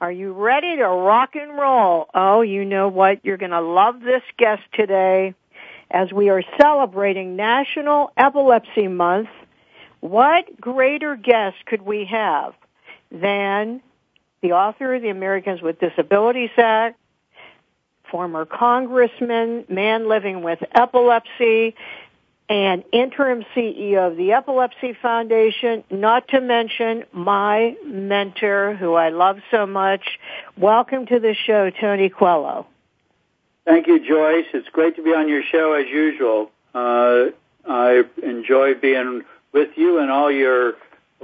Are you ready to rock and roll? Oh, you know what? You're going to love this guest today. As we are celebrating National Epilepsy Month, what greater guest could we have than the author of the Americans with Disabilities Act, former congressman, man living with epilepsy, and interim CEO of the Epilepsy Foundation, not to mention my mentor, who I love so much. Welcome to the show, Tony Coelho. Thank you, Joyce. It's great to be on your show as usual. I enjoy being with you and all your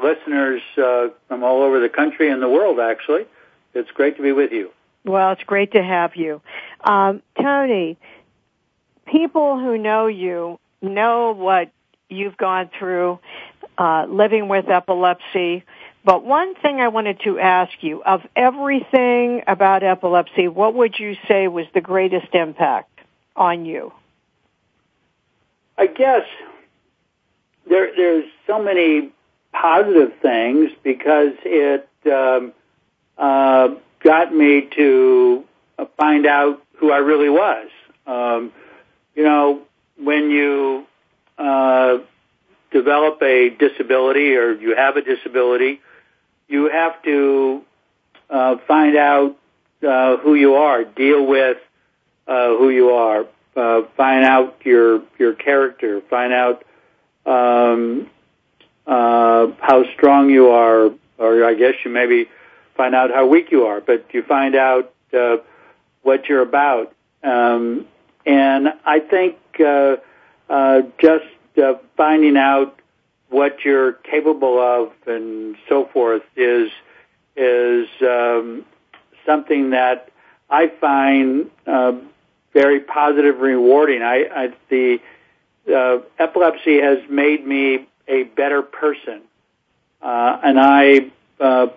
listeners from all over the country and the world, actually. It's great to be with you. Well, it's great to have you. Tony, people who know you know what you've gone through living with epilepsy, but one thing I wanted to ask you, of everything about epilepsy, what would you say was the greatest impact on you? I guess there's so many positive things because it got me to find out who I really was. When you develop a disability or you have a disability, you have to find out who you are, deal with who you are, find out your character, find out how strong you are, or I guess you maybe find out how weak you are, but you find out what you're about. And I think just finding out what you're capable of and so forth is something that I find very positive, rewarding. The epilepsy has made me a better person, and I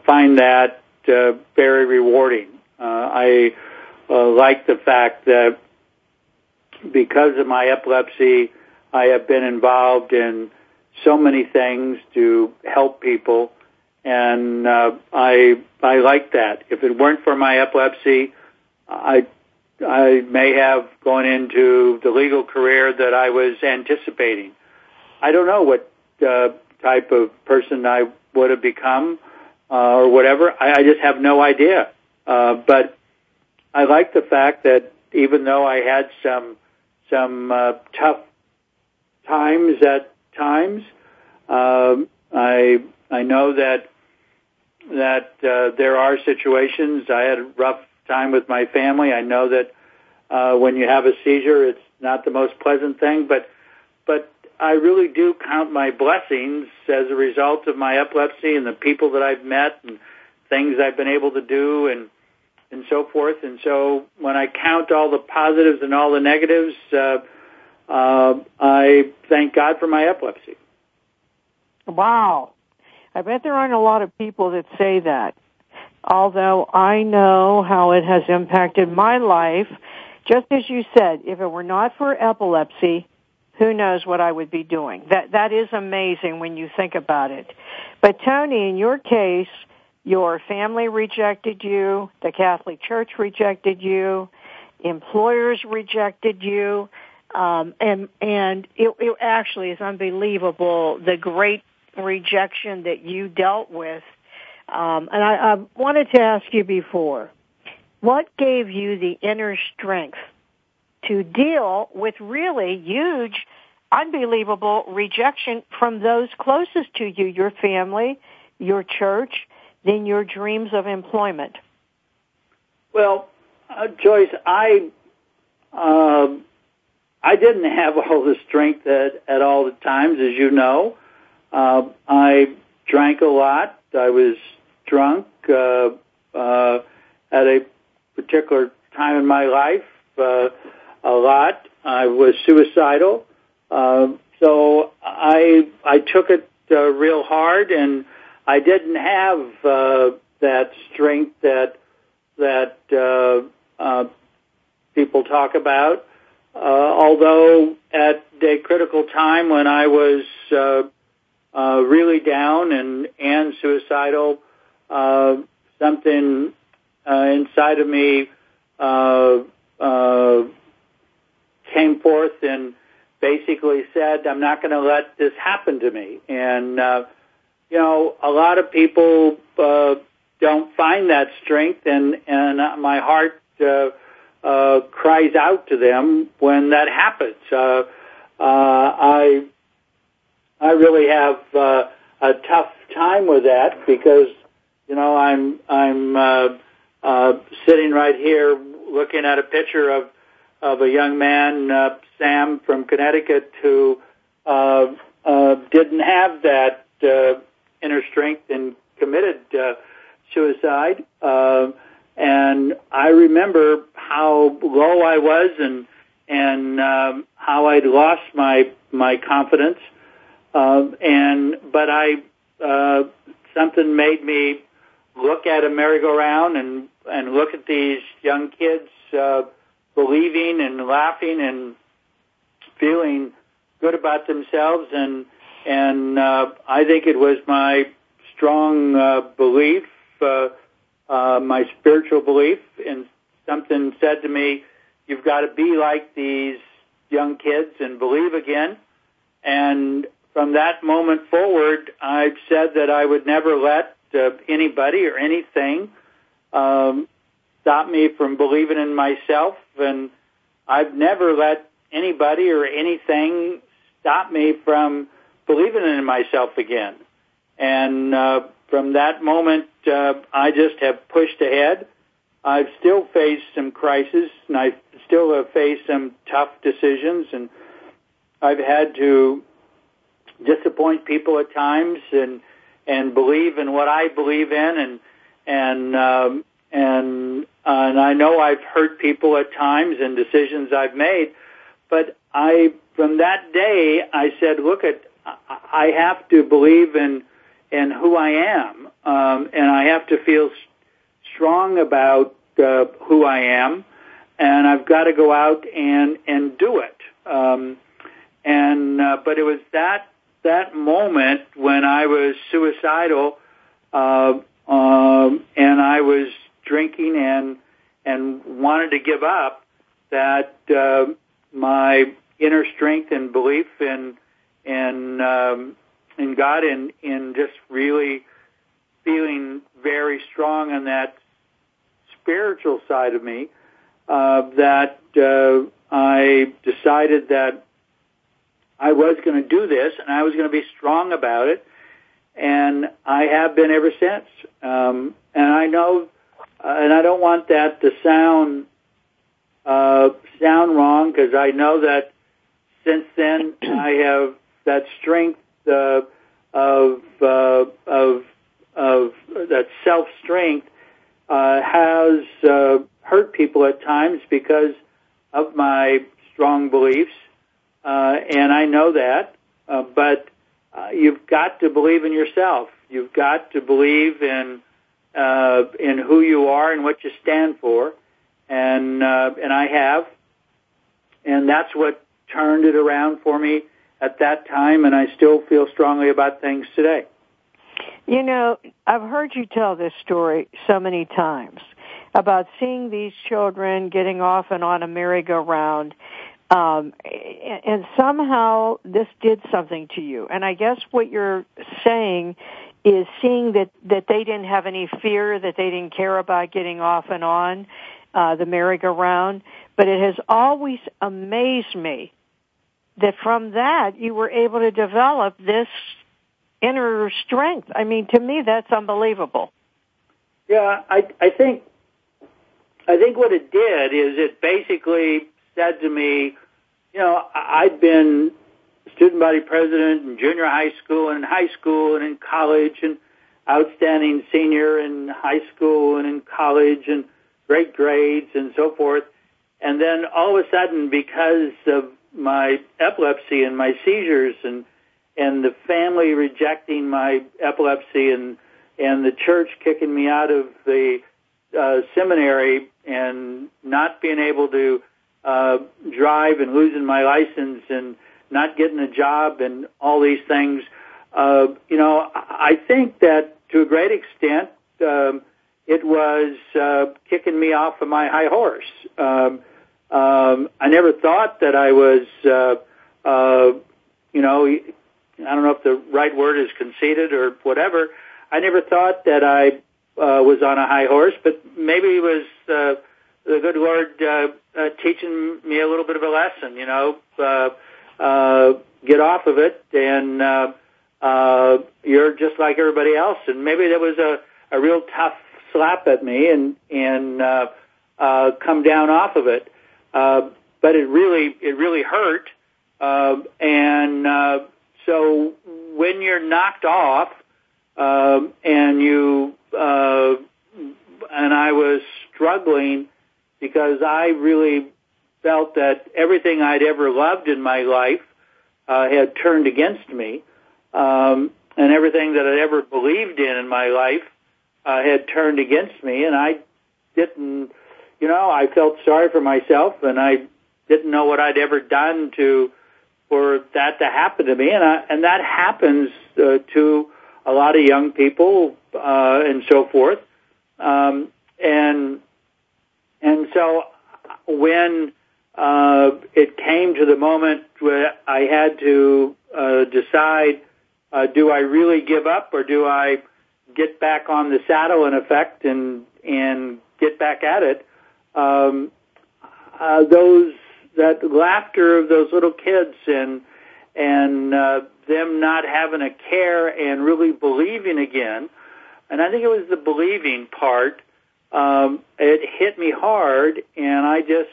find that very rewarding. I like the fact that, because of my epilepsy, I have been involved in so many things to help people, and I like that. If it weren't for my epilepsy, I may have gone into the legal career that I was anticipating. I don't know what type of person I would have become or whatever. I just have no idea. But I like the fact that even though I had some tough times at times. I know that there are situations. I had a rough time with my family. I know that when you have a seizure, it's not the most pleasant thing. But I really do count my blessings as a result of my epilepsy and the people that I've met and things I've been able to do and so forth. And so when I count all the positives and all the negatives, I thank God for my epilepsy. Wow. I bet there aren't a lot of people that say that, although I know how it has impacted my life. Just as you said, if it were not for epilepsy, who knows what I would be doing. That is amazing when you think about it. But, Tony, in your case, your family rejected you, the Catholic Church rejected you, employers rejected you, and it actually is unbelievable the great rejection that you dealt with. And I wanted to ask you before, what gave you the inner strength to deal with really huge, unbelievable rejection from those closest to you, your family, your church, than your dreams of employment? Well, Joyce, I didn't have all the strength at all the times, as you know. I drank a lot. I was drunk at a particular time in my life a lot. I was suicidal. So I took it real hard, and I didn't have that strength that people talk about. Although at a critical time when I was really down and suicidal, something inside of me came forth and basically said, I'm not going to let this happen to me. And, you know, a lot of people don't find that strength, and my heart cries out to them when that happens. I really have a tough time with that because, you know, I'm sitting right here looking at a picture of a young man, Sam from Connecticut, who didn't have that inner strength and committed suicide. And I remember how low I was and how I'd lost my confidence. But something made me look at a merry-go-round and look at these young kids believing and laughing and feeling good about themselves, and I think it was my strong belief, my spiritual belief, and something said to me, you've got to be like these young kids and believe again. And from that moment forward, I've said that I would never let anybody or anything stop me from believing in myself, and I've never let anybody or anything stop me from believing in myself again. And from that moment, I just have pushed ahead. I've still faced some crises, and I still have faced some tough decisions, and I've had to disappoint people at times and believe in what I believe in, and I know I've hurt people at times and decisions I've made, but from that day I said, look, I have to believe in who I am, and I have to feel strong about who I am, and I've got to go out and do it. But it was that moment when I was suicidal, and I was drinking and wanted to give up, that my inner strength and belief in God and just really feeling very strong on that spiritual side of me, that I decided that I was going to do this, and I was going to be strong about it, and I have been ever since. And I know, and I don't want that to sound wrong, because I know that since then I have that strength of that self strength has hurt people at times because of my strong beliefs. And I know that, but you've got to believe in yourself. You've got to believe in who you are and what you stand for, and I have, and that's what turned it around for me at that time. And I still feel strongly about things today. You know, I've heard you tell this story so many times about seeing these children getting off and on a merry-go-round. And somehow this did something to you. And I guess what you're saying is seeing that they didn't have any fear, that they didn't care about getting off and on the merry-go-round. But it has always amazed me that from that you were able to develop this inner strength. I mean, to me, that's unbelievable. Yeah, I think what it did is it basically said to me, you know, I'd been student body president in junior high school and in high school and in college and outstanding senior in high school and in college and great grades and so forth. And then all of a sudden, because of my epilepsy and my seizures and the family rejecting my epilepsy and the church kicking me out of the seminary and not being able to drive and losing my license and not getting a job and all these things, you know, I think that to a great extent it was kicking me off of my high horse. I never thought that I was, you know, I don't know if the right word is conceited or whatever. I never thought that I was on a high horse, but maybe it was the good Lord teaching me a little bit of a lesson, you know, get off of it and you're just like everybody else. And maybe there was a real tough slap at me and come down off of it. But it really hurt. So when you're knocked off, and I was struggling because I really felt that everything I'd ever loved in my life, had turned against me. And everything that I'd ever believed in my life, had turned against me. And I didn't, you know, I felt sorry for myself and I didn't know what I'd ever done for that to happen to me. And that happens to a lot of young people, and so forth. And so when, it came to the moment where I had to, decide, do I really give up or do I get back on the saddle in effect and get back at it? That laughter of those little kids and them not having a care and really believing again. And I think it was the believing part. It hit me hard, and I just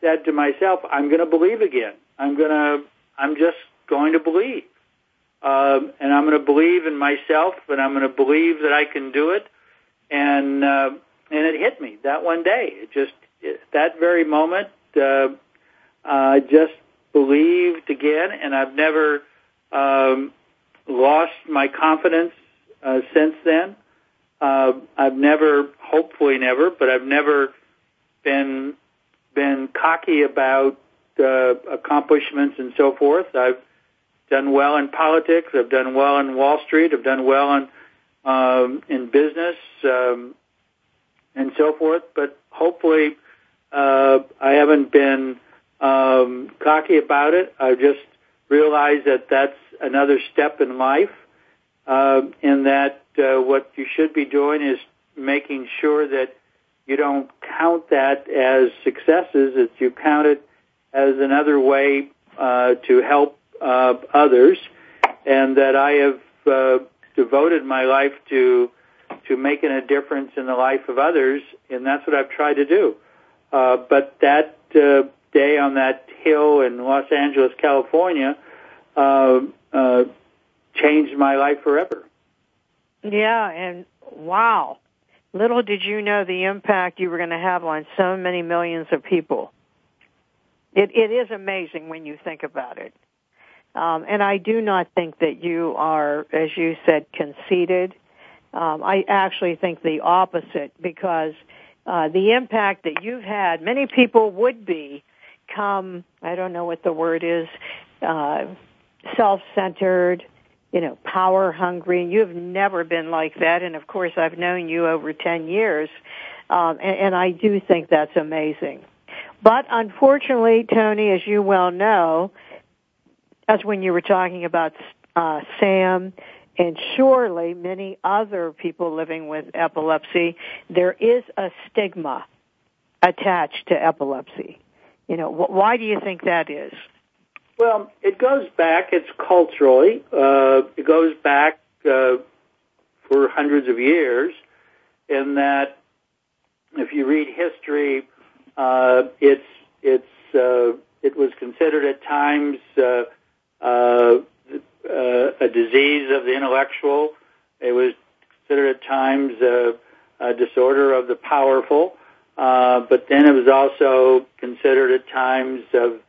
said to myself, I'm going to believe again. I'm just going to believe. And I'm going to believe in myself, and I'm going to believe that I can do it. And it hit me that one day. That very moment, I just believed again, and I've never lost my confidence since then. I've never, hopefully never, but I've never been cocky about accomplishments and so forth. I've done well in politics. I've done well in Wall Street. I've done well in business and so forth. But hopefully, I haven't been cocky about it. I've just realized that that's another step in life, and that what you should be doing is making sure that you don't count that as successes, that you count it as another way to help others, and that I have devoted my life to making a difference in the life of others, and that's what I've tried to do. But that day on that hill in Los Angeles, California, changed my life forever. Yeah, and wow. Little did you know the impact you were going to have on so many millions of people. It is amazing when you think about it. And I do not think that you are, as you said, conceited. I actually think the opposite, because the impact that you've had, many people would become, I don't know what the word is, self-centered, you know, power-hungry. And you've never been like that. And, of course, I've known you over 10 years, and I do think that's amazing. But, unfortunately, Tony, as you well know, that's when you were talking about Sam and surely many other people living with epilepsy, there is a stigma attached to epilepsy. You know, why do you think that is? Well, it goes back, it's culturally, it goes back for hundreds of years, in that if you read history, it was considered at times a disease of the intellectual. It was considered at times a disorder of the powerful, but then it was also considered at times of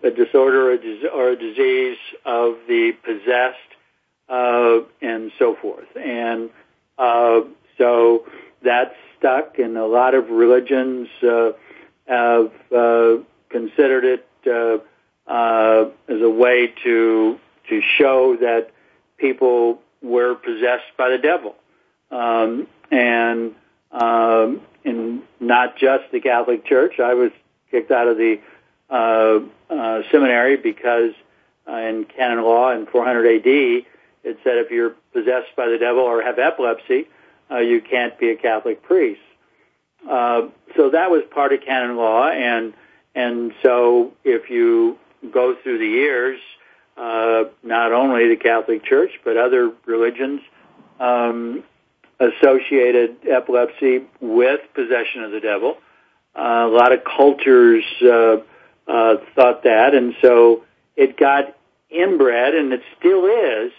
a disorder or a disease of the possessed, and so forth. And so that's stuck, and a lot of religions have considered it as a way to show that people were possessed by the devil, and not just the Catholic Church. I was kicked out of the seminary because in canon law in 400 A.D. it said if you're possessed by the devil or have epilepsy, you can't be a Catholic priest. So that was part of canon law, and so if you go through the years, not only the Catholic Church but other religions associated epilepsy with possession of the devil. A lot of cultures thought that, and so it got inbred, and it still is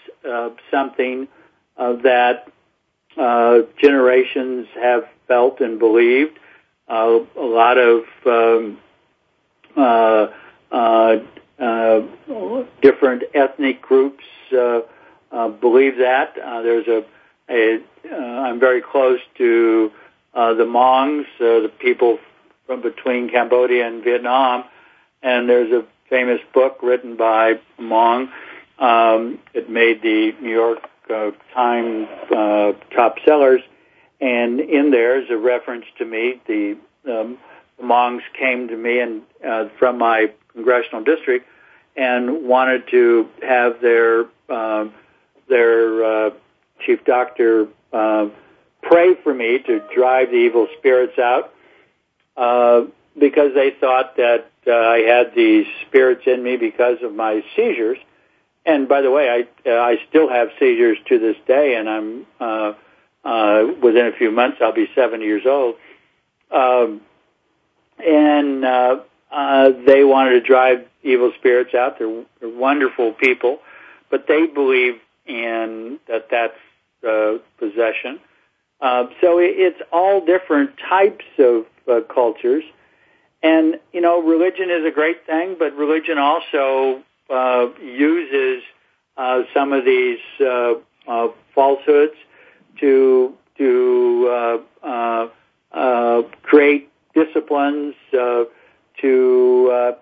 something that generations have felt and believed. A lot of different ethnic groups believe that. There's I'm very close to the Hmongs, the people from between Cambodia and Vietnam, and there's a famous book written by Hmong. It made the New York Times top sellers, and in there is a reference to me. The Hmongs came to me and from my congressional district and wanted to have their chief doctor pray for me to drive the evil spirits out because they thought that I had these spirits in me because of my seizures. And by the way, I still have seizures to this day, and I'm within a few months I'll be 70 years old. And they wanted to drive evil spirits out. They're wonderful people, but they believe in that that's possession. So it's all different types of cultures. And, you know, religion is a great thing, but religion also uses some of these falsehoods to create disciplines to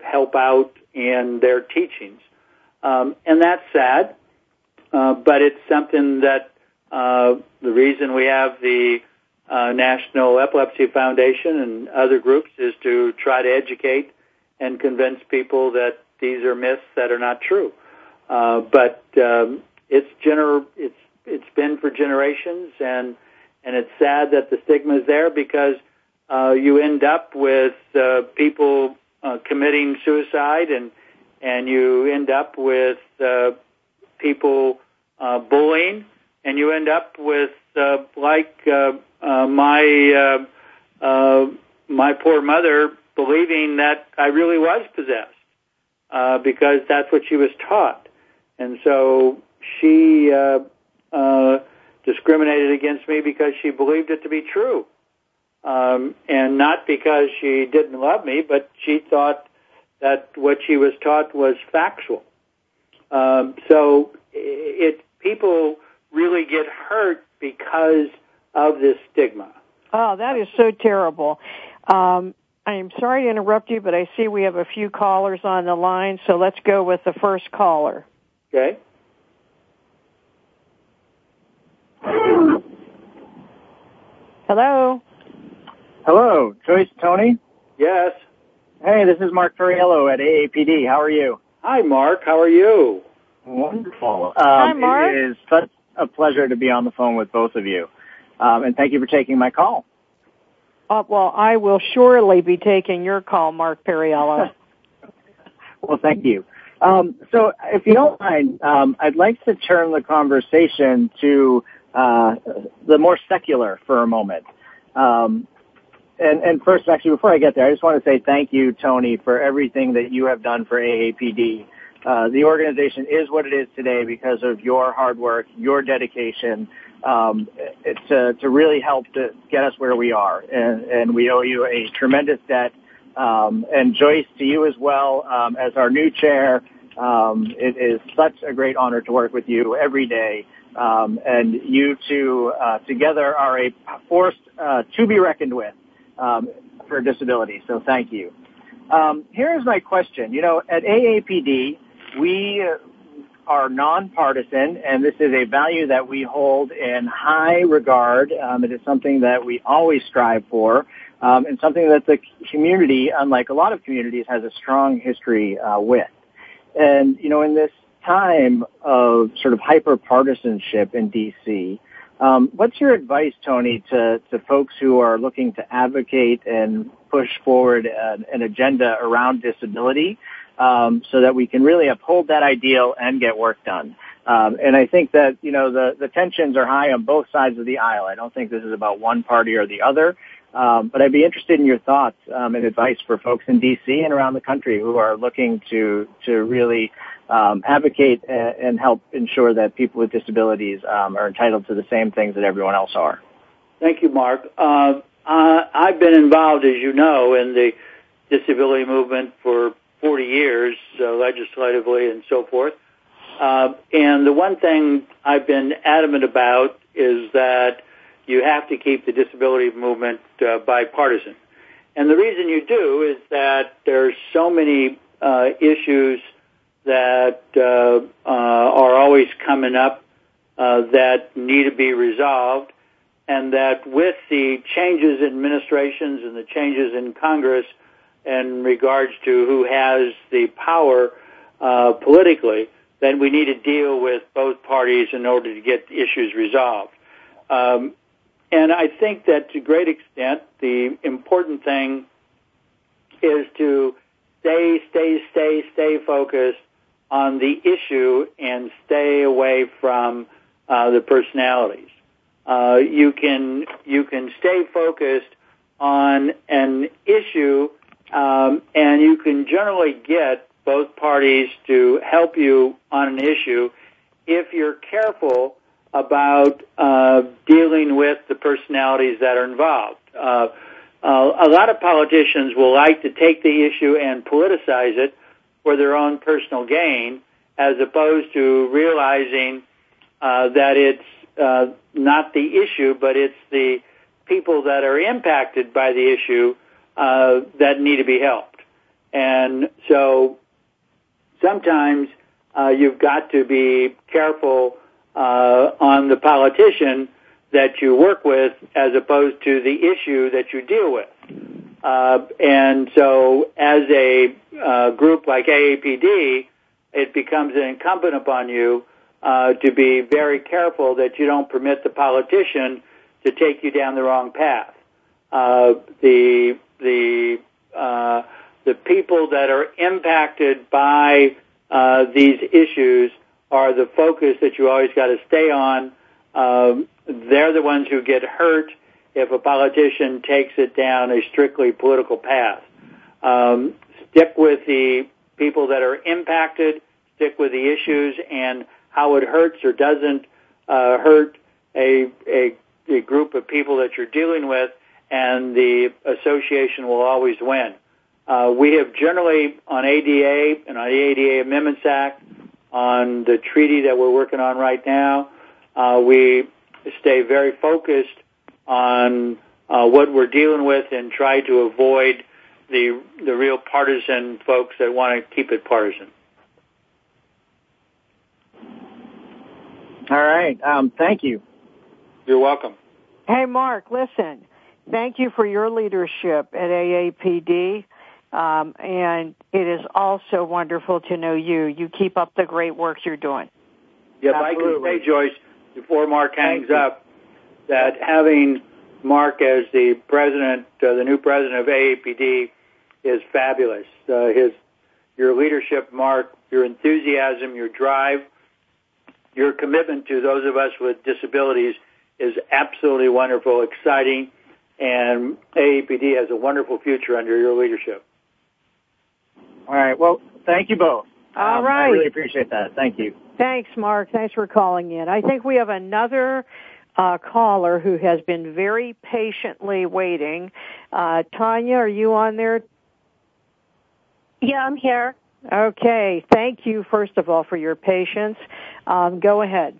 help out in their teachings. And that's sad, but it's something that the reason we have the National Epilepsy Foundation and other groups is to try to educate and convince people that these are myths that are not true. It's been for generations, and it's sad that the stigma is there because you end up with people committing suicide, and you end up with people bullying. And you end up with, my poor mother believing that I really was possessed, because that's what she was taught. And so she, discriminated against me because she believed it to be true. And not because she didn't love me, but she thought that what she was taught was factual. People really get hurt because of this stigma. Oh, that is so terrible. I am sorry to interrupt you, but I see we have a few callers on the line, so let's go with the first caller. Okay. Hello. Hello, Joyce, Tony? Yes. Hey, this is Mark Perriello at AAPD. How are you? Hi, Mark. How are you? Wonderful. Hi, Mark. It is such a pleasure to be on the phone with both of you. And thank you for taking my call. Well, I will surely be taking your call, Mark Perriello. Well, thank you. So if you don't mind, I'd like to turn the conversation to the more secular for a moment. And first, actually, before I get there, I just want to say thank you, Tony, for everything that you have done for AAPD. The organization is what it is today because of your hard work, your dedication, to really help to get us where we are. And we owe you a tremendous debt. And Joyce, to you as well, as our new chair, it is such a great honor to work with you every day. And you two, together are a force, to be reckoned with, for disability. So thank you. Here's my question. You know, at AAPD, we are nonpartisan, and this is a value that we hold in high regard. It is something that we always strive for, and something that the community, unlike a lot of communities, has a strong history with. And, you know, in this time of sort of hyper-partisanship in D.C., what's your advice, Tony, to folks who are looking to advocate and push forward an agenda around disability, so that we can really uphold that ideal and get work done? And I think that, you know, the tensions are high on both sides of the aisle. I don't think this is about one party or the other. But I'd be interested in your thoughts and advice for folks in D.C. and around the country who are looking to really advocate and help ensure that people with disabilities are entitled to the same things that everyone else are. Thank you, Mark. I've been involved, as you know, in the disability movement for 40 years, legislatively and so forth. And the one thing I've been adamant about is that you have to keep the disability movement bipartisan. And the reason you do is that there's so many issues that are always coming up that need to be resolved, and that with the changes in administrations and the changes in Congress in regards to who has the power politically, then we need to deal with both parties in order to get issues resolved. And I think that to a great extent, the important thing is to stay focused on the issue and stay away from the personalities. You can stay focused on an issue, and you can generally get both parties to help you on an issue if you're careful about dealing with the personalities that are involved. A lot of politicians will like to take the issue and politicize it for their own personal gain, as opposed to realizing that it's not the issue, but it's the people that are impacted by the issue that need to be helped. And so sometimes you've got to be careful on the politician that you work with as opposed to the issue that you deal with. And so as a group like AAPD, it becomes incumbent upon you to be very careful that you don't permit the politician to take you down the wrong path. The people that are impacted by these issues are the focus that you always got to stay on. They're the ones who get hurt if a politician takes it down a strictly political path. Stick with the people that are impacted, stick with the issues and how it hurts or doesn't hurt a group of people that you're dealing with, and the association will always win. We have generally, on ADA and on the ADA Amendments Act, on the treaty that we're working on right now, we stay very focused on what we're dealing with and try to avoid the real partisan folks that want to keep it partisan. All right. Thank you. You're welcome. Hey, Mark, listen, thank you for your leadership at AAPD. And it is also wonderful to know you. You keep up the great work you're doing. Yeah, absolutely. I can say, Joyce, before Mark hangs up, that having Mark as the president, the new president of AAPD, is fabulous. Your leadership, Mark, your enthusiasm, your drive, Your commitment to those of us with disabilities is absolutely wonderful, exciting, and AAPD has a wonderful future under your leadership. All right. Well, thank you both. All right. I really appreciate that. Thank you. Thanks, Mark. Thanks for calling in. I think we have another caller who has been very patiently waiting. Tanya, are you on there? Yeah, I'm here. Okay. Thank you, first of all, for your patience. Go ahead.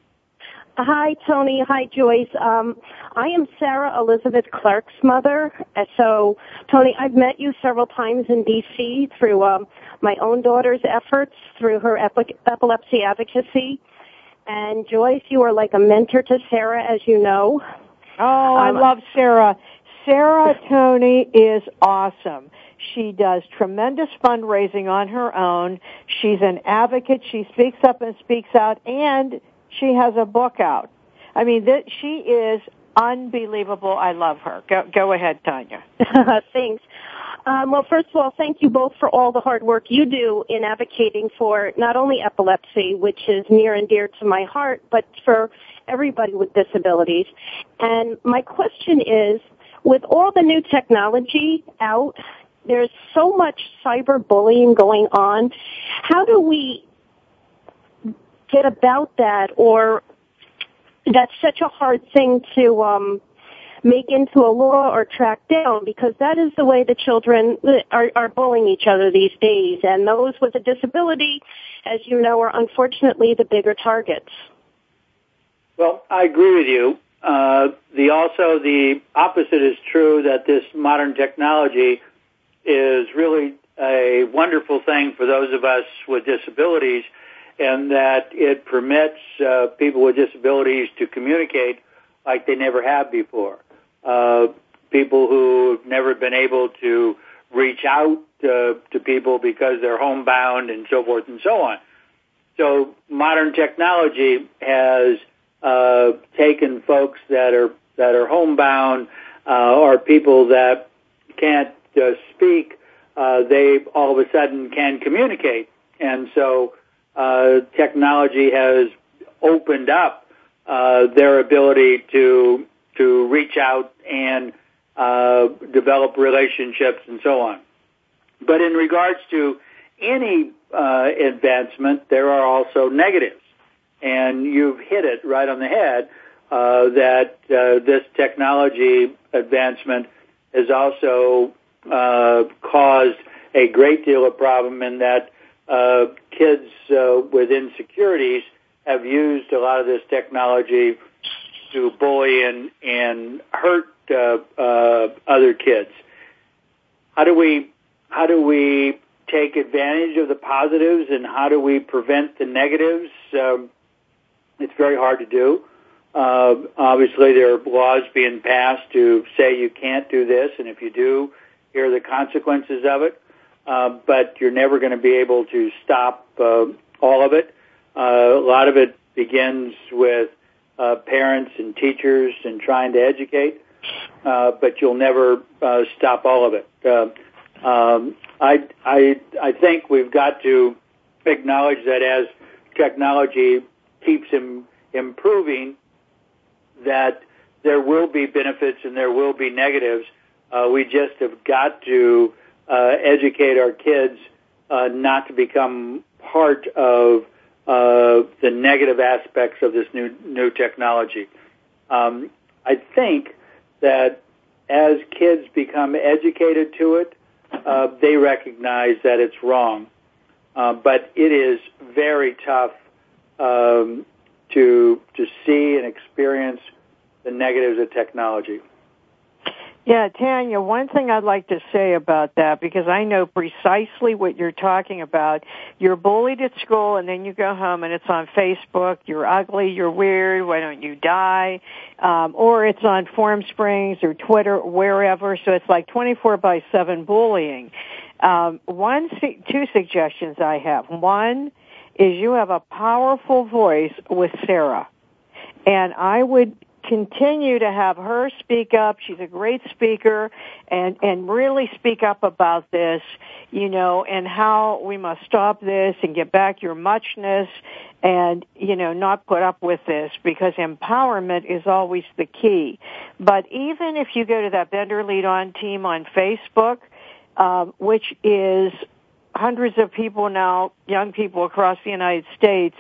Hi, Tony. Hi, Joyce. I am Sarah Elizabeth Clark's mother. So, Tony, I've met you several times in D.C. through my own daughter's efforts, through her epilepsy advocacy. And, Joyce, you are like a mentor to Sarah, as you know. Oh, I love Sarah. Sarah, Tony, is awesome. She does tremendous fundraising on her own. She's an advocate. She speaks up and speaks out, and she has a book out. I mean, she is unbelievable. I love her. Go ahead, Tanya. Thanks. Well, first of all, thank you both for all the hard work you do in advocating for not only epilepsy, which is near and dear to my heart, but for everybody with disabilities. And my question is, with all the new technology out, there's so much cyberbullying going on. How do we get about that? Or that's such a hard thing to make into a law or track down, because that is the way the children are bullying each other these days. And those with a disability, as you know, are unfortunately the bigger targets. Well, I agree with you. The opposite is true, that this modern technology is really a wonderful thing for those of us with disabilities, and that it permits people with disabilities to communicate like they never have before. People who have never been able to reach out to people because they're homebound and so forth and so on. So modern technology has taken folks that are homebound or people that can't speak. They all of a sudden can communicate, and so technology has opened up their ability to reach out and develop relationships and so on. But in regards to any advancement, there are also negatives, and you've hit it right on the head that this technology advancement has also caused a great deal of problem, in that kids with insecurities have used a lot of this technology to bully and hurt other kids. How do we take advantage of the positives, and how do we prevent the negatives? It's very hard to do. Obviously, there are laws being passed to say you can't do this, and if you do, here are the consequences of it. But you're never going to be able to stop all of it. A lot of it begins with parents and teachers and trying to educate, but you'll never stop all of it. I think we've got to acknowledge that as technology keeps improving, that there will be benefits and there will be negatives. We just have got to educate our kids not to become part of the negative aspects of this new technology. I think that as kids become educated to it, they recognize that it's wrong. But it is very tough to see and experience the negatives of technology. Yeah, Tanya, one thing I'd like to say about that, because I know precisely what you're talking about. You're bullied at school, and then you go home, and it's on Facebook, you're ugly, you're weird, why don't you die? Or it's on FormSprings or Twitter, wherever, so it's like 24/7 bullying. Two suggestions I have. One is you have a powerful voice with Sarah, and I would continue to have her speak up. She's a great speaker, and really speak up about this, you know, and how we must stop this and get back your muchness and, you know, not put up with this, because empowerment is always the key. But even if you go to that Bender Lead On team on Facebook, which is hundreds of people now, young people across the United States,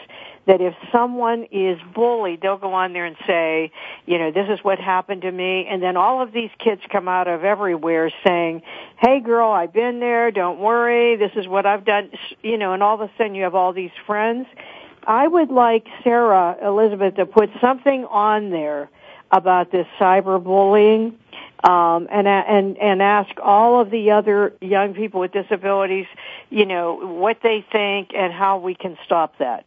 that if someone is bullied, they'll go on there and say, you know, this is what happened to me. And then all of these kids come out of everywhere saying, hey, girl, I've been there. Don't worry. This is what I've done. You know, and all of a sudden you have all these friends. I would like Sarah Elizabeth to put something on there about this cyberbullying, and ask all of the other young people with disabilities, you know, what they think and how we can stop that.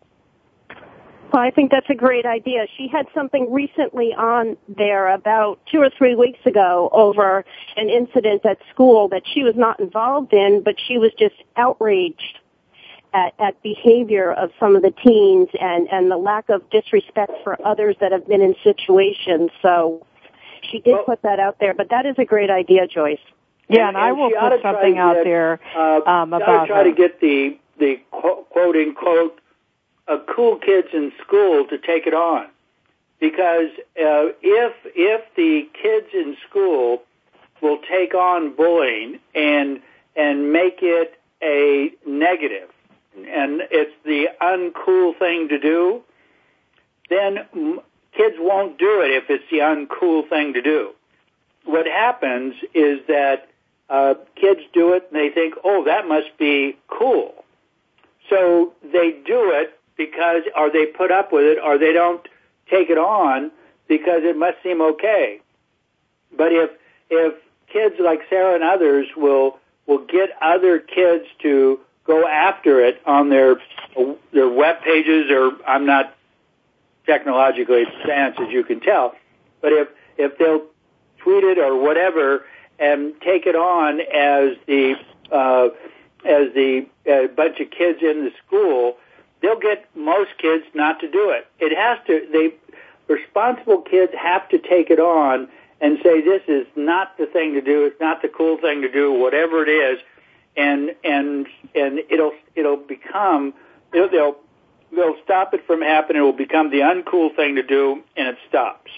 Well, I think that's a great idea. She had something recently on there about 2 or 3 weeks ago over an incident at school that she was not involved in, but she was just outraged at behavior of some of the teens and the lack of disrespect for others that have been in situations. So she did put that out there, but that is a great idea, Joyce. Yeah, and I will put something out there about that. Try to get the quote-unquote cool kids in school to take it on, because if the kids in school will take on bullying and make it a negative, and it's the uncool thing to do, then kids won't do it if it's the uncool thing to do. What happens is that kids do it and they think, oh, that must be cool. So they do it because, or they put up with it, or they don't take it on because it must seem okay. But if kids like Sarah and others will get other kids to go after it on their web pages, or I'm not technologically advanced, as you can tell, but if they'll tweet it or whatever and take it on as the bunch of kids in the school, they'll get most kids not to do it. It has to. Responsible kids have to take it on and say, this is not the thing to do. It's not the cool thing to do. Whatever it is, and it'll become. They'll stop it from happening. It will become the uncool thing to do, and it stops.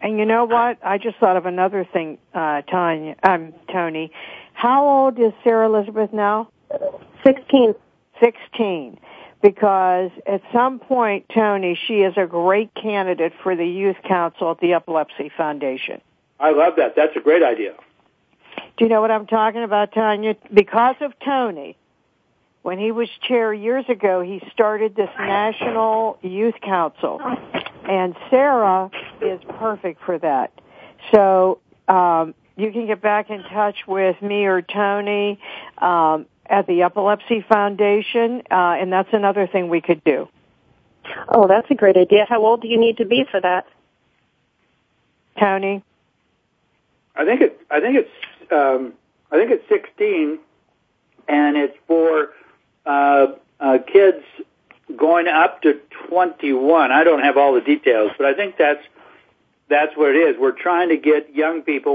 And you know what? I just thought of another thing, Tony. How old is Sarah Elizabeth now? 16. 16. Because at some point, Tony, she is a great candidate for the Youth Council at the Epilepsy Foundation. I love that. That's a great idea. Do you know what I'm talking about, Tanya? Because of Tony, when he was chair years ago, he started this National Youth Council. And Sarah is perfect for that. So you can get back in touch with me or Tony at the Epilepsy Foundation, and that's another thing we could do. Oh, that's a great idea. How old do you need to be for that, Tony? I think it's 16, and it's for kids going up to 21. I don't have all the details, but I think that's what it is. We're trying to get young people.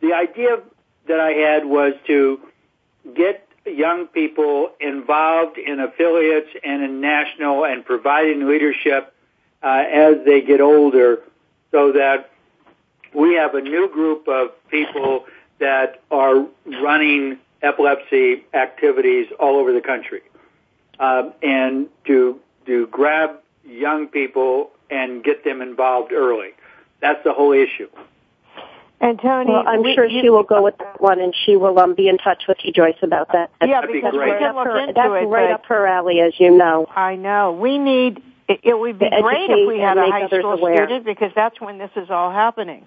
The idea that I had was to get young people involved in affiliates and in national and providing leadership as they get older, so that we have a new group of people that are running epilepsy activities all over the country, and to grab young people and get them involved early. That's the whole issue. And Tony, well, I'm sure she will go with that one, and she will be in touch with you, Joyce, about that. Yeah, because that's right up her alley, as you know. I know. We need. It would be great if we had a high school student, because that's when this is all happening.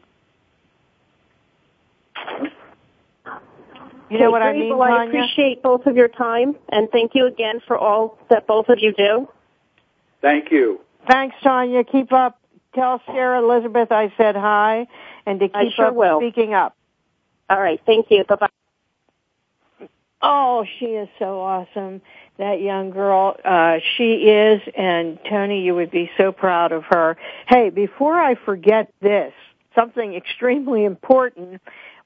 You know what I mean, Tanya? Well, I appreciate both of your time, and thank you again for all that both of you do. Thank you. Thanks, Tanya. Keep up. Tell Sarah Elizabeth I said hi, and to keep up speaking up. All right. Thank you. Bye-bye. Oh, she is so awesome, that young girl. She is, and Tony, you would be so proud of her. Hey, before I forget this, something extremely important.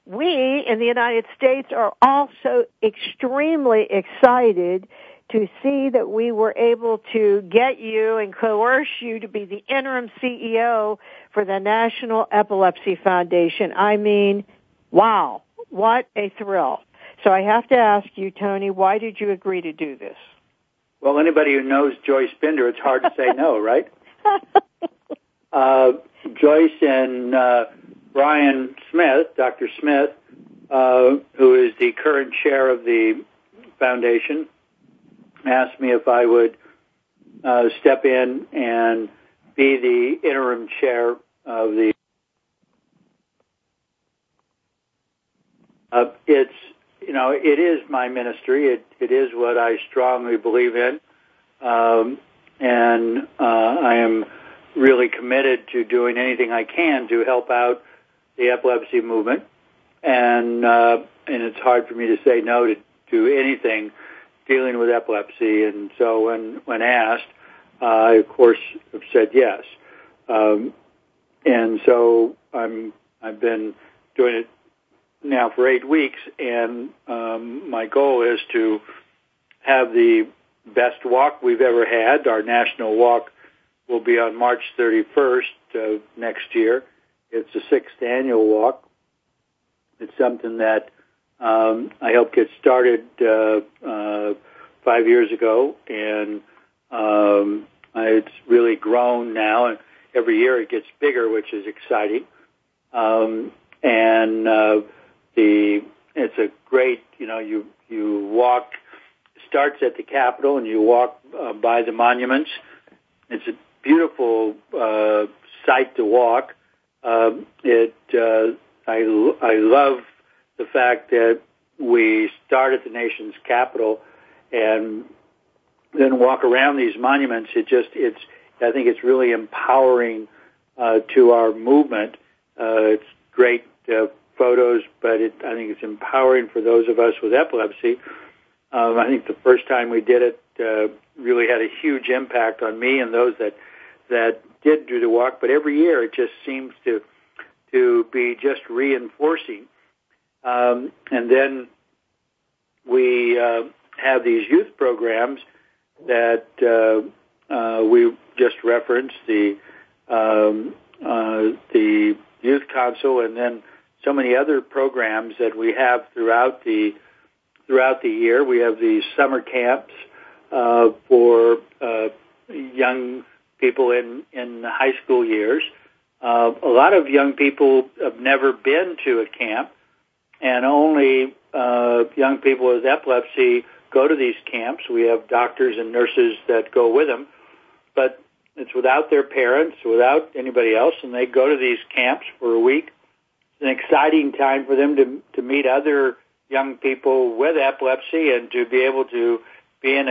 We in the United States are also extremely excited to see that we were able to get you and coerce you to be the interim CEO for the National Epilepsy Foundation. I mean, wow, what a thrill. So I have to ask you, Tony, why did you agree to do this? Well, anybody who knows Joyce Bender, it's hard to say no, right? Joyce and Brian Smith, Dr. Smith, who is the current chair of the foundation, asked me if I would step in and be the interim chair of the... It's, you know, it is my ministry. It is what I strongly believe in, and I am really committed to doing anything I can to help out the epilepsy movement, and it's hard for me to say no to anything dealing with epilepsy. And so when asked, I, of course, have said yes. And so I've been doing it now for 8 weeks, and my goal is to have the best walk we've ever had. Our national walk will be on March 31st of next year. It's the 6th annual walk. It's something that I helped get started 5 years ago, and it's really grown now, and every year it gets bigger, which is exciting. It's a great, you know, you walk, starts at the Capitol, and you walk by the monuments. It's a beautiful sight to walk. I love the fact that we start at the nation's capital and then walk around these monuments. I think it's really empowering to our movement. It's great photos, but I think it's empowering for those of us with epilepsy. I think the first time we did it really had a huge impact on me and those that did do the walk. But every year it just seems to be just reinforcing. And then we have these youth programs that we just referenced, the Youth Council, and then so many other programs that we have throughout the year. We have these summer camps for young people in high school years. A lot of young people have never been to a camp, and only young people with epilepsy go to these camps. We have doctors and nurses that go with them, but it's without their parents, without anybody else, and they go to these camps for a week. It's an exciting time for them to meet other young people with epilepsy and to be able to be in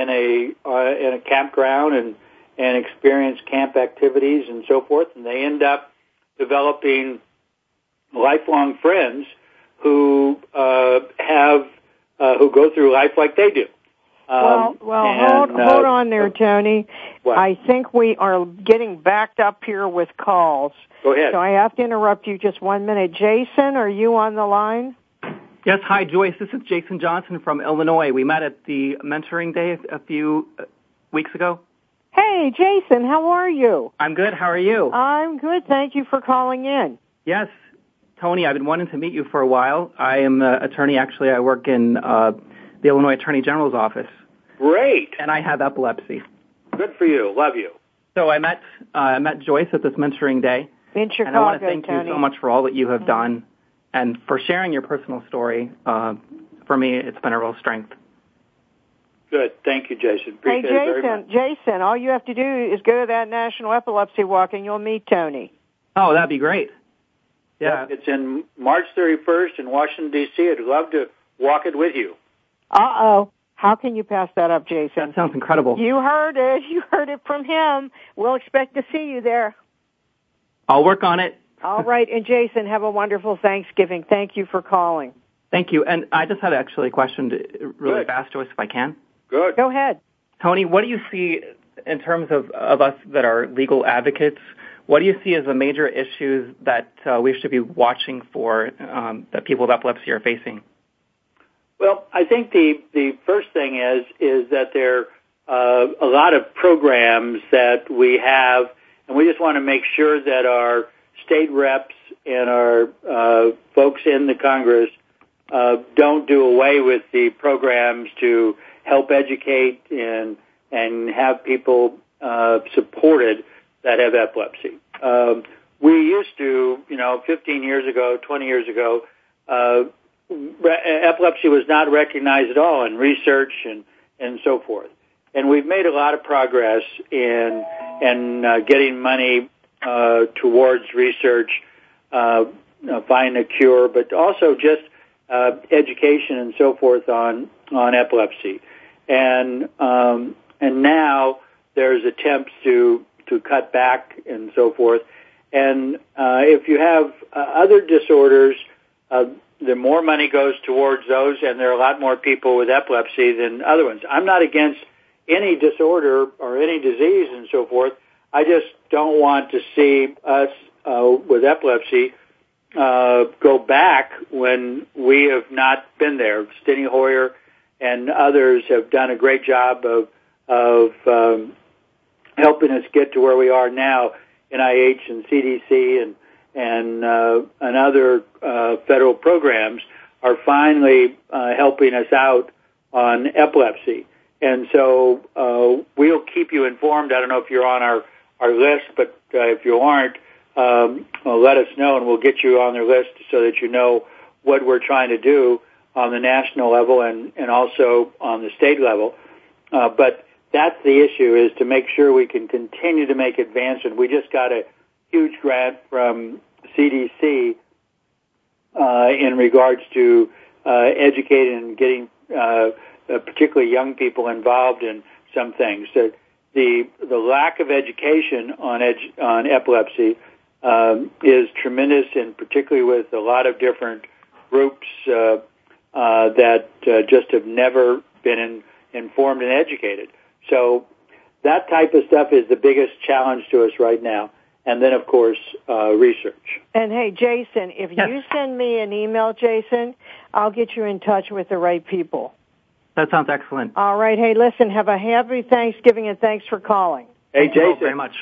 a campground and experience camp activities and so forth. And they end up developing lifelong friends who who go through life like they do. Hold on there, Tony. What? I think we are getting backed up here with calls. Go ahead. So I have to interrupt you just 1 minute. Jason, are you on the line? Yes. Hi, Joyce. This is Jason Johnson from Illinois. We met at the mentoring day a few weeks ago. Hey, Jason, how are you? I'm good. How are you? I'm good. Thank you for calling in. Yes. Tony, I've been wanting to meet you for a while. I am an attorney. Actually, I work in the Illinois Attorney General's office. Great. And I have epilepsy. Good for you. Love you. So I met Joyce at this mentoring day in Chicago, and I want to thank Tony. You so much for all that you have done and for sharing your personal story. For me, it's been a real strength. Good. Thank you, Jason. Appreciate it very much. Jason, all you have to do is go to that National Epilepsy Walk, and you'll meet Tony. Oh, that'd be great. Yeah. It's in March 31st in Washington, D.C. I'd love to walk it with you. Uh-oh. How can you pass that up, Jason? That sounds incredible. You heard it. You heard it from him. We'll expect to see you there. I'll work on it. All right. And, Jason, have a wonderful Thanksgiving. Thank you for calling. Thank you. And I just had actually a question really fast, Joyce, if I can. Good. Go ahead. Tony, what do you see in terms of us that are legal advocates? What do you see as the major issues that we should be watching for that people with epilepsy are facing? Well, I think the first thing is that there are a lot of programs that we have, and we just want to make sure that our state reps and our folks in the Congress don't do away with the programs to help educate and have people supported that have epilepsy. We used to, 15 years ago, 20 years ago, epilepsy was not recognized at all in research and so forth. And we've made a lot of progress in getting money towards research, find a cure, but also just education and so forth on epilepsy. And now there's attempts to cut back and so forth. And if you have other disorders, the more money goes towards those, and there are a lot more people with epilepsy than other ones. I'm not against any disorder or any disease and so forth. I just don't want to see us with epilepsy go back when we have not been there. Steny Hoyer and others have done a great job of helping us get to where we are now. NIH and CDC and other federal programs are finally helping us out on epilepsy. And so we'll keep you informed. I don't know if you're on our list, but if you aren't, let us know, and we'll get you on their list so that you know what we're trying to do on the national level and also on the state level. But that's the issue, is to make sure we can continue to make advancement. We just got a huge grant from CDC in regards to educating and getting particularly young people involved in some things. So the lack of education on epilepsy is tremendous, and particularly with a lot of different groups that just have never been informed and educated. So that type of stuff is the biggest challenge to us right now. And then, of course, research. And, hey, Jason, if you send me an email, Jason, I'll get you in touch with the right people. That sounds excellent. All right. Hey, listen, have a happy Thanksgiving, and thanks for calling. Hey, Jason. Thank you very much.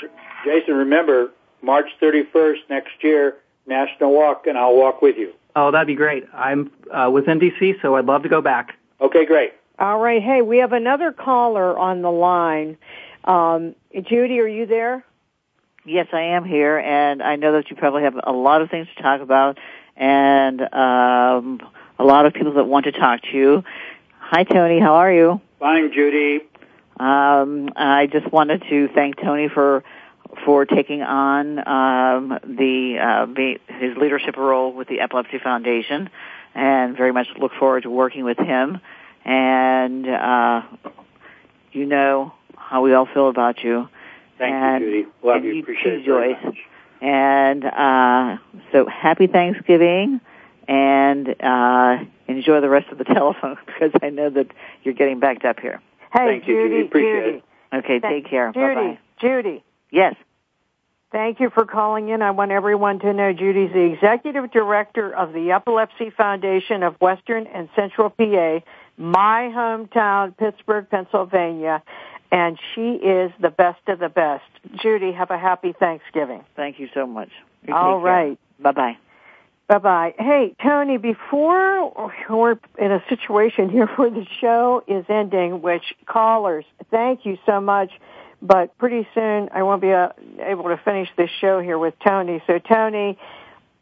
Jason, remember, March 31st next year, National Walk, and I'll walk with you. Oh, that'd be great. I'm within D.C., so I'd love to go back. Okay, great. All right. Hey, we have another caller on the line. Judy, are you there? Yes, I am here, and I know that you probably have a lot of things to talk about and a lot of people that want to talk to you. Hi, Tony. How are you? Fine, Judy. I just wanted to thank Tony for taking on his leadership role with the Epilepsy Foundation, and very much look forward to working with him. And you know how we all feel about you. Thank you, Judy. Love you. Appreciate it very much. And so happy Thanksgiving, and enjoy the rest of the telephone, because I know that you're getting backed up here. Hey, thank you, Judy. Appreciate it. Okay, take care. Bye-bye. Judy. Yes. Thank you for calling in. I want everyone to know Judy's the Executive Director of the Epilepsy Foundation of Western and Central PA, my hometown, Pittsburgh, Pennsylvania. And she is the best of the best. Judy, have a happy Thanksgiving. Thank you so much. All right. Bye-bye. Bye-bye. Hey, Tony, before we're in a situation here where the show is ending, which, callers, thank you so much, but pretty soon I won't be able to finish this show here with Tony. So, Tony,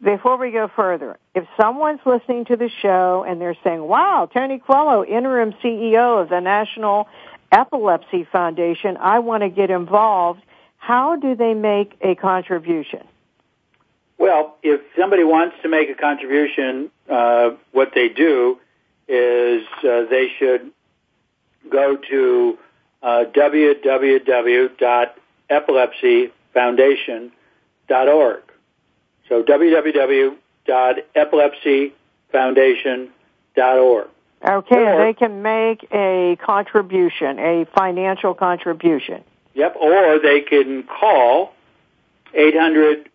before we go further, if someone's listening to the show and they're saying, wow, Tony Coelho, interim CEO of the National Epilepsy Foundation, I want to get involved, how do they make a contribution? Well, if somebody wants to make a contribution, what they do is they should go to www.epilepsyfoundation.org. So www.epilepsyfoundation.org. BenderConsult.org. Okay, or, they can make a contribution, a financial contribution. Yep, or they can call 800-213-5821,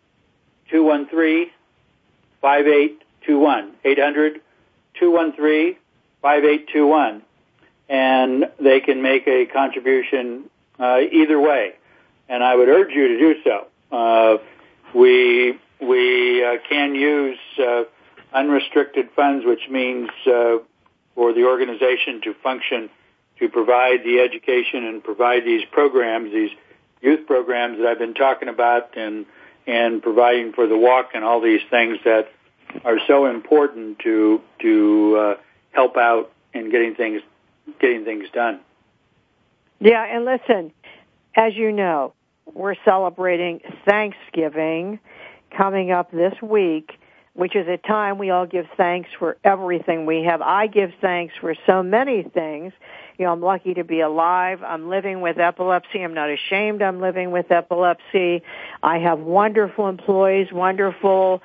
800-213-5821, and they can make a contribution either way, and I would urge you to do so. We can use unrestricted funds, which means for the organization to function, to provide the education and provide these programs, these youth programs that I've been talking about, and providing for the walk and all these things that are so important to help out in getting things done. Yeah, and listen, as you know, we're celebrating Thanksgiving coming up this week, which is a time we all give thanks for everything we have. I give thanks for so many things. You know, I'm lucky to be alive. I'm living with epilepsy. I'm not ashamed I'm living with epilepsy. I have wonderful employees, wonderful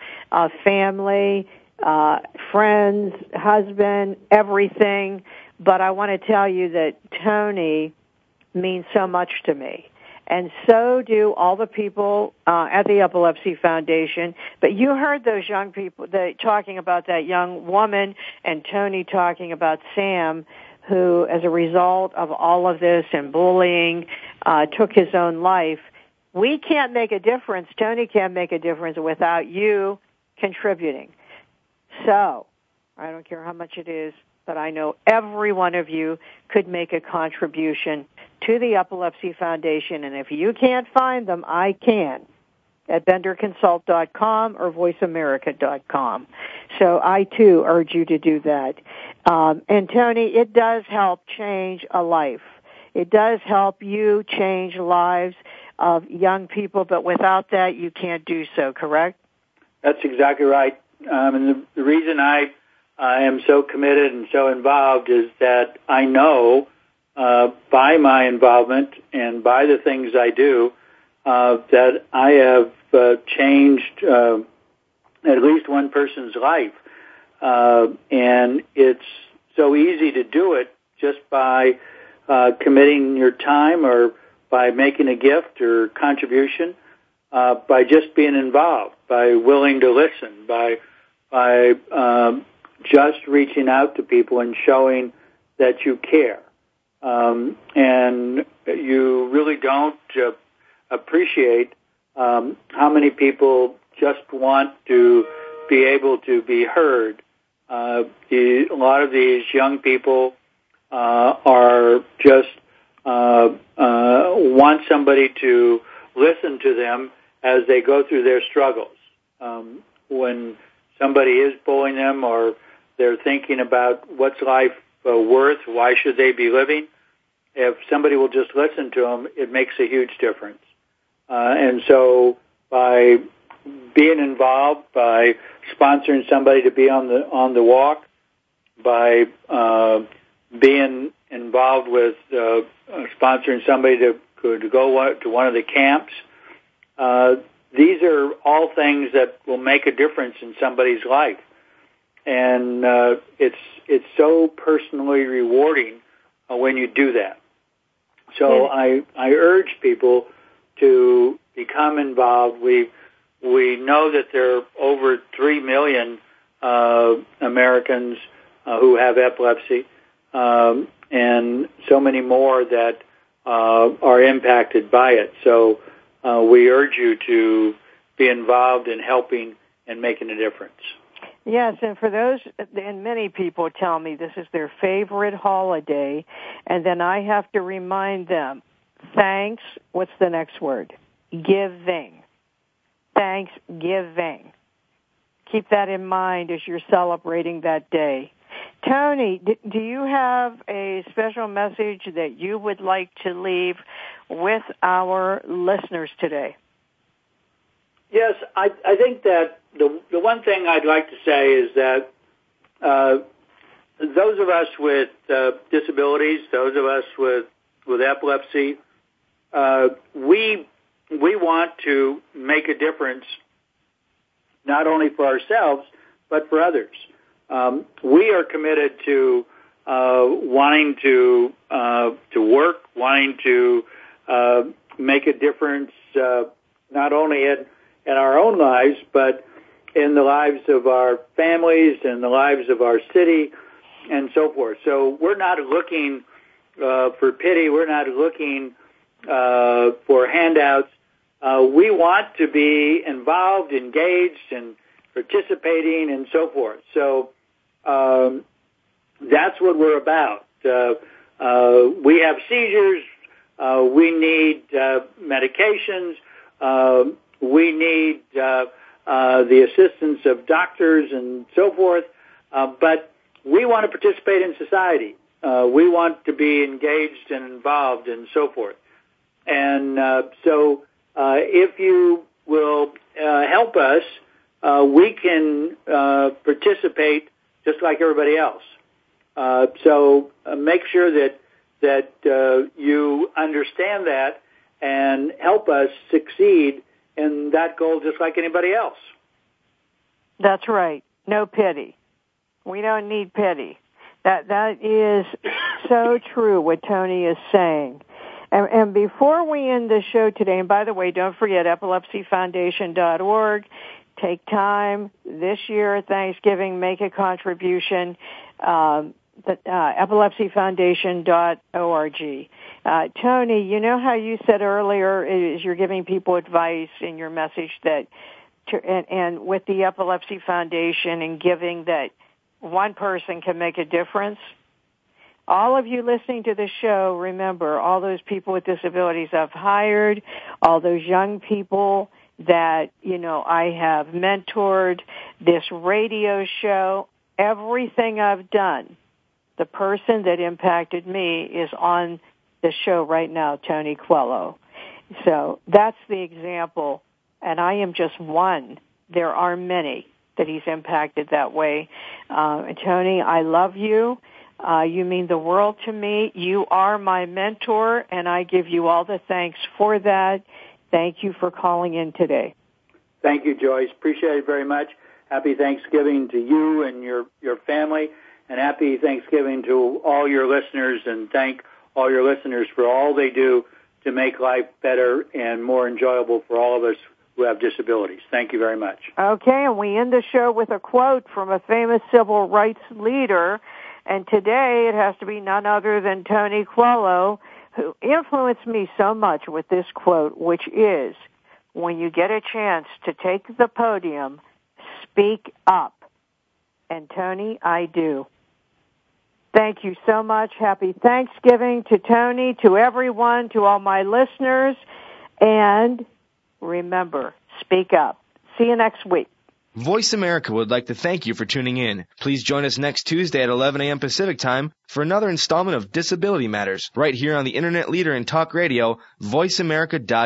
family, friends, husband, everything. But I want to tell you that Tony means so much to me. And so do all the people at the Epilepsy Foundation. But you heard those young people talking about that young woman and Tony talking about Sam, who, as a result of all of this and bullying, took his own life. We can't make a difference. Tony can't make a difference without you contributing. So I don't care how much it is, but I know every one of you could make a contribution to the Epilepsy Foundation, and if you can't find them, I can, at BenderConsult.com or VoiceAmerica.com. So I, too, urge you to do that. And, Tony, it does help change a life. It does help you change lives of young people, but without that, you can't do so, correct? That's exactly right. And the reason I am so committed and so involved is that I know by my involvement and by the things I do that I have changed at least one person's life. And it's so easy to do it just by committing your time or by making a gift or contribution, by just being involved, by willing to listen, by just reaching out to people and showing that you care. And you really don't appreciate how many people just want to be able to be heard. A lot of these young people are just want somebody to listen to them as they go through their struggles. When somebody is bullying them or they're thinking about what's life worth, why should they be living, if somebody will just listen to them, it makes a huge difference. And so by being involved, by sponsoring somebody to be on the walk, by being involved with sponsoring somebody to go to one of the camps, these are all things that will make a difference in somebody's life. And it's so personally rewarding when you do that. So I urge people to become involved. We know that there are over 3 million Americans who have epilepsy, and so many more that are impacted by it. So we urge you to be involved in helping and making a difference. Yes, and for those, and many people tell me this is their favorite holiday, and then I have to remind them, thanks, what's the next word? Giving. Thanksgiving. Keep that in mind as you're celebrating that day. Tony, do you have a special message that you would like to leave with our listeners today? Yes, I think that the one thing I'd like to say is that those of us with disabilities, those of us with epilepsy, we want to make a difference not only for ourselves but for others. We are committed to wanting to work, wanting to make a difference not only in our own lives, but in the lives of our families and the lives of our city and so forth. So we're not looking for pity. We're not looking for handouts. We want to be involved, engaged, and participating and so forth. So that's what we're about. We have seizures. We need medications. We need the assistance of doctors and so forth. But we want to participate in society. We want to be engaged and involved and so forth. And so if you will help us, we can participate just like everybody else. So make sure that you understand that and help us succeed in that goal just like anybody else. That's right. No pity. We don't need pity. That is so true what Tony is saying. And before we end the show today, and by the way, don't forget epilepsyfoundation.org. Take time this year at Thanksgiving, make a contribution. Epilepsyfoundation.org. Tony, you know how you said earlier is you're giving people advice in your message and with the Epilepsy Foundation and giving that one person can make a difference. All of you listening to the show, remember all those people with disabilities I've hired, all those young people that, you know, I have mentored, this radio show, everything I've done. The person that impacted me is on the show right now, Tony Coelho. So that's the example, and I am just one. There are many that he's impacted that way. Tony, I love you. You mean the world to me. You are my mentor, and I give you all the thanks for that. Thank you for calling in today. Thank you, Joyce. Appreciate it very much. Happy Thanksgiving to you and your family. And happy Thanksgiving to all your listeners, and thank all your listeners for all they do to make life better and more enjoyable for all of us who have disabilities. Thank you very much. Okay, and we end the show with a quote from a famous civil rights leader, and today it has to be none other than Tony Coelho, who influenced me so much with this quote, which is, when you get a chance to take the podium, speak up. And Tony, I do. Thank you so much. Happy Thanksgiving to Tony, to everyone, to all my listeners. And remember, speak up. See you next week. Voice America would like to thank you for tuning in. Please join us next Tuesday at 11 a.m. Pacific Time for another installment of Disability Matters, right here on the Internet leader in talk radio, voiceamerica.com.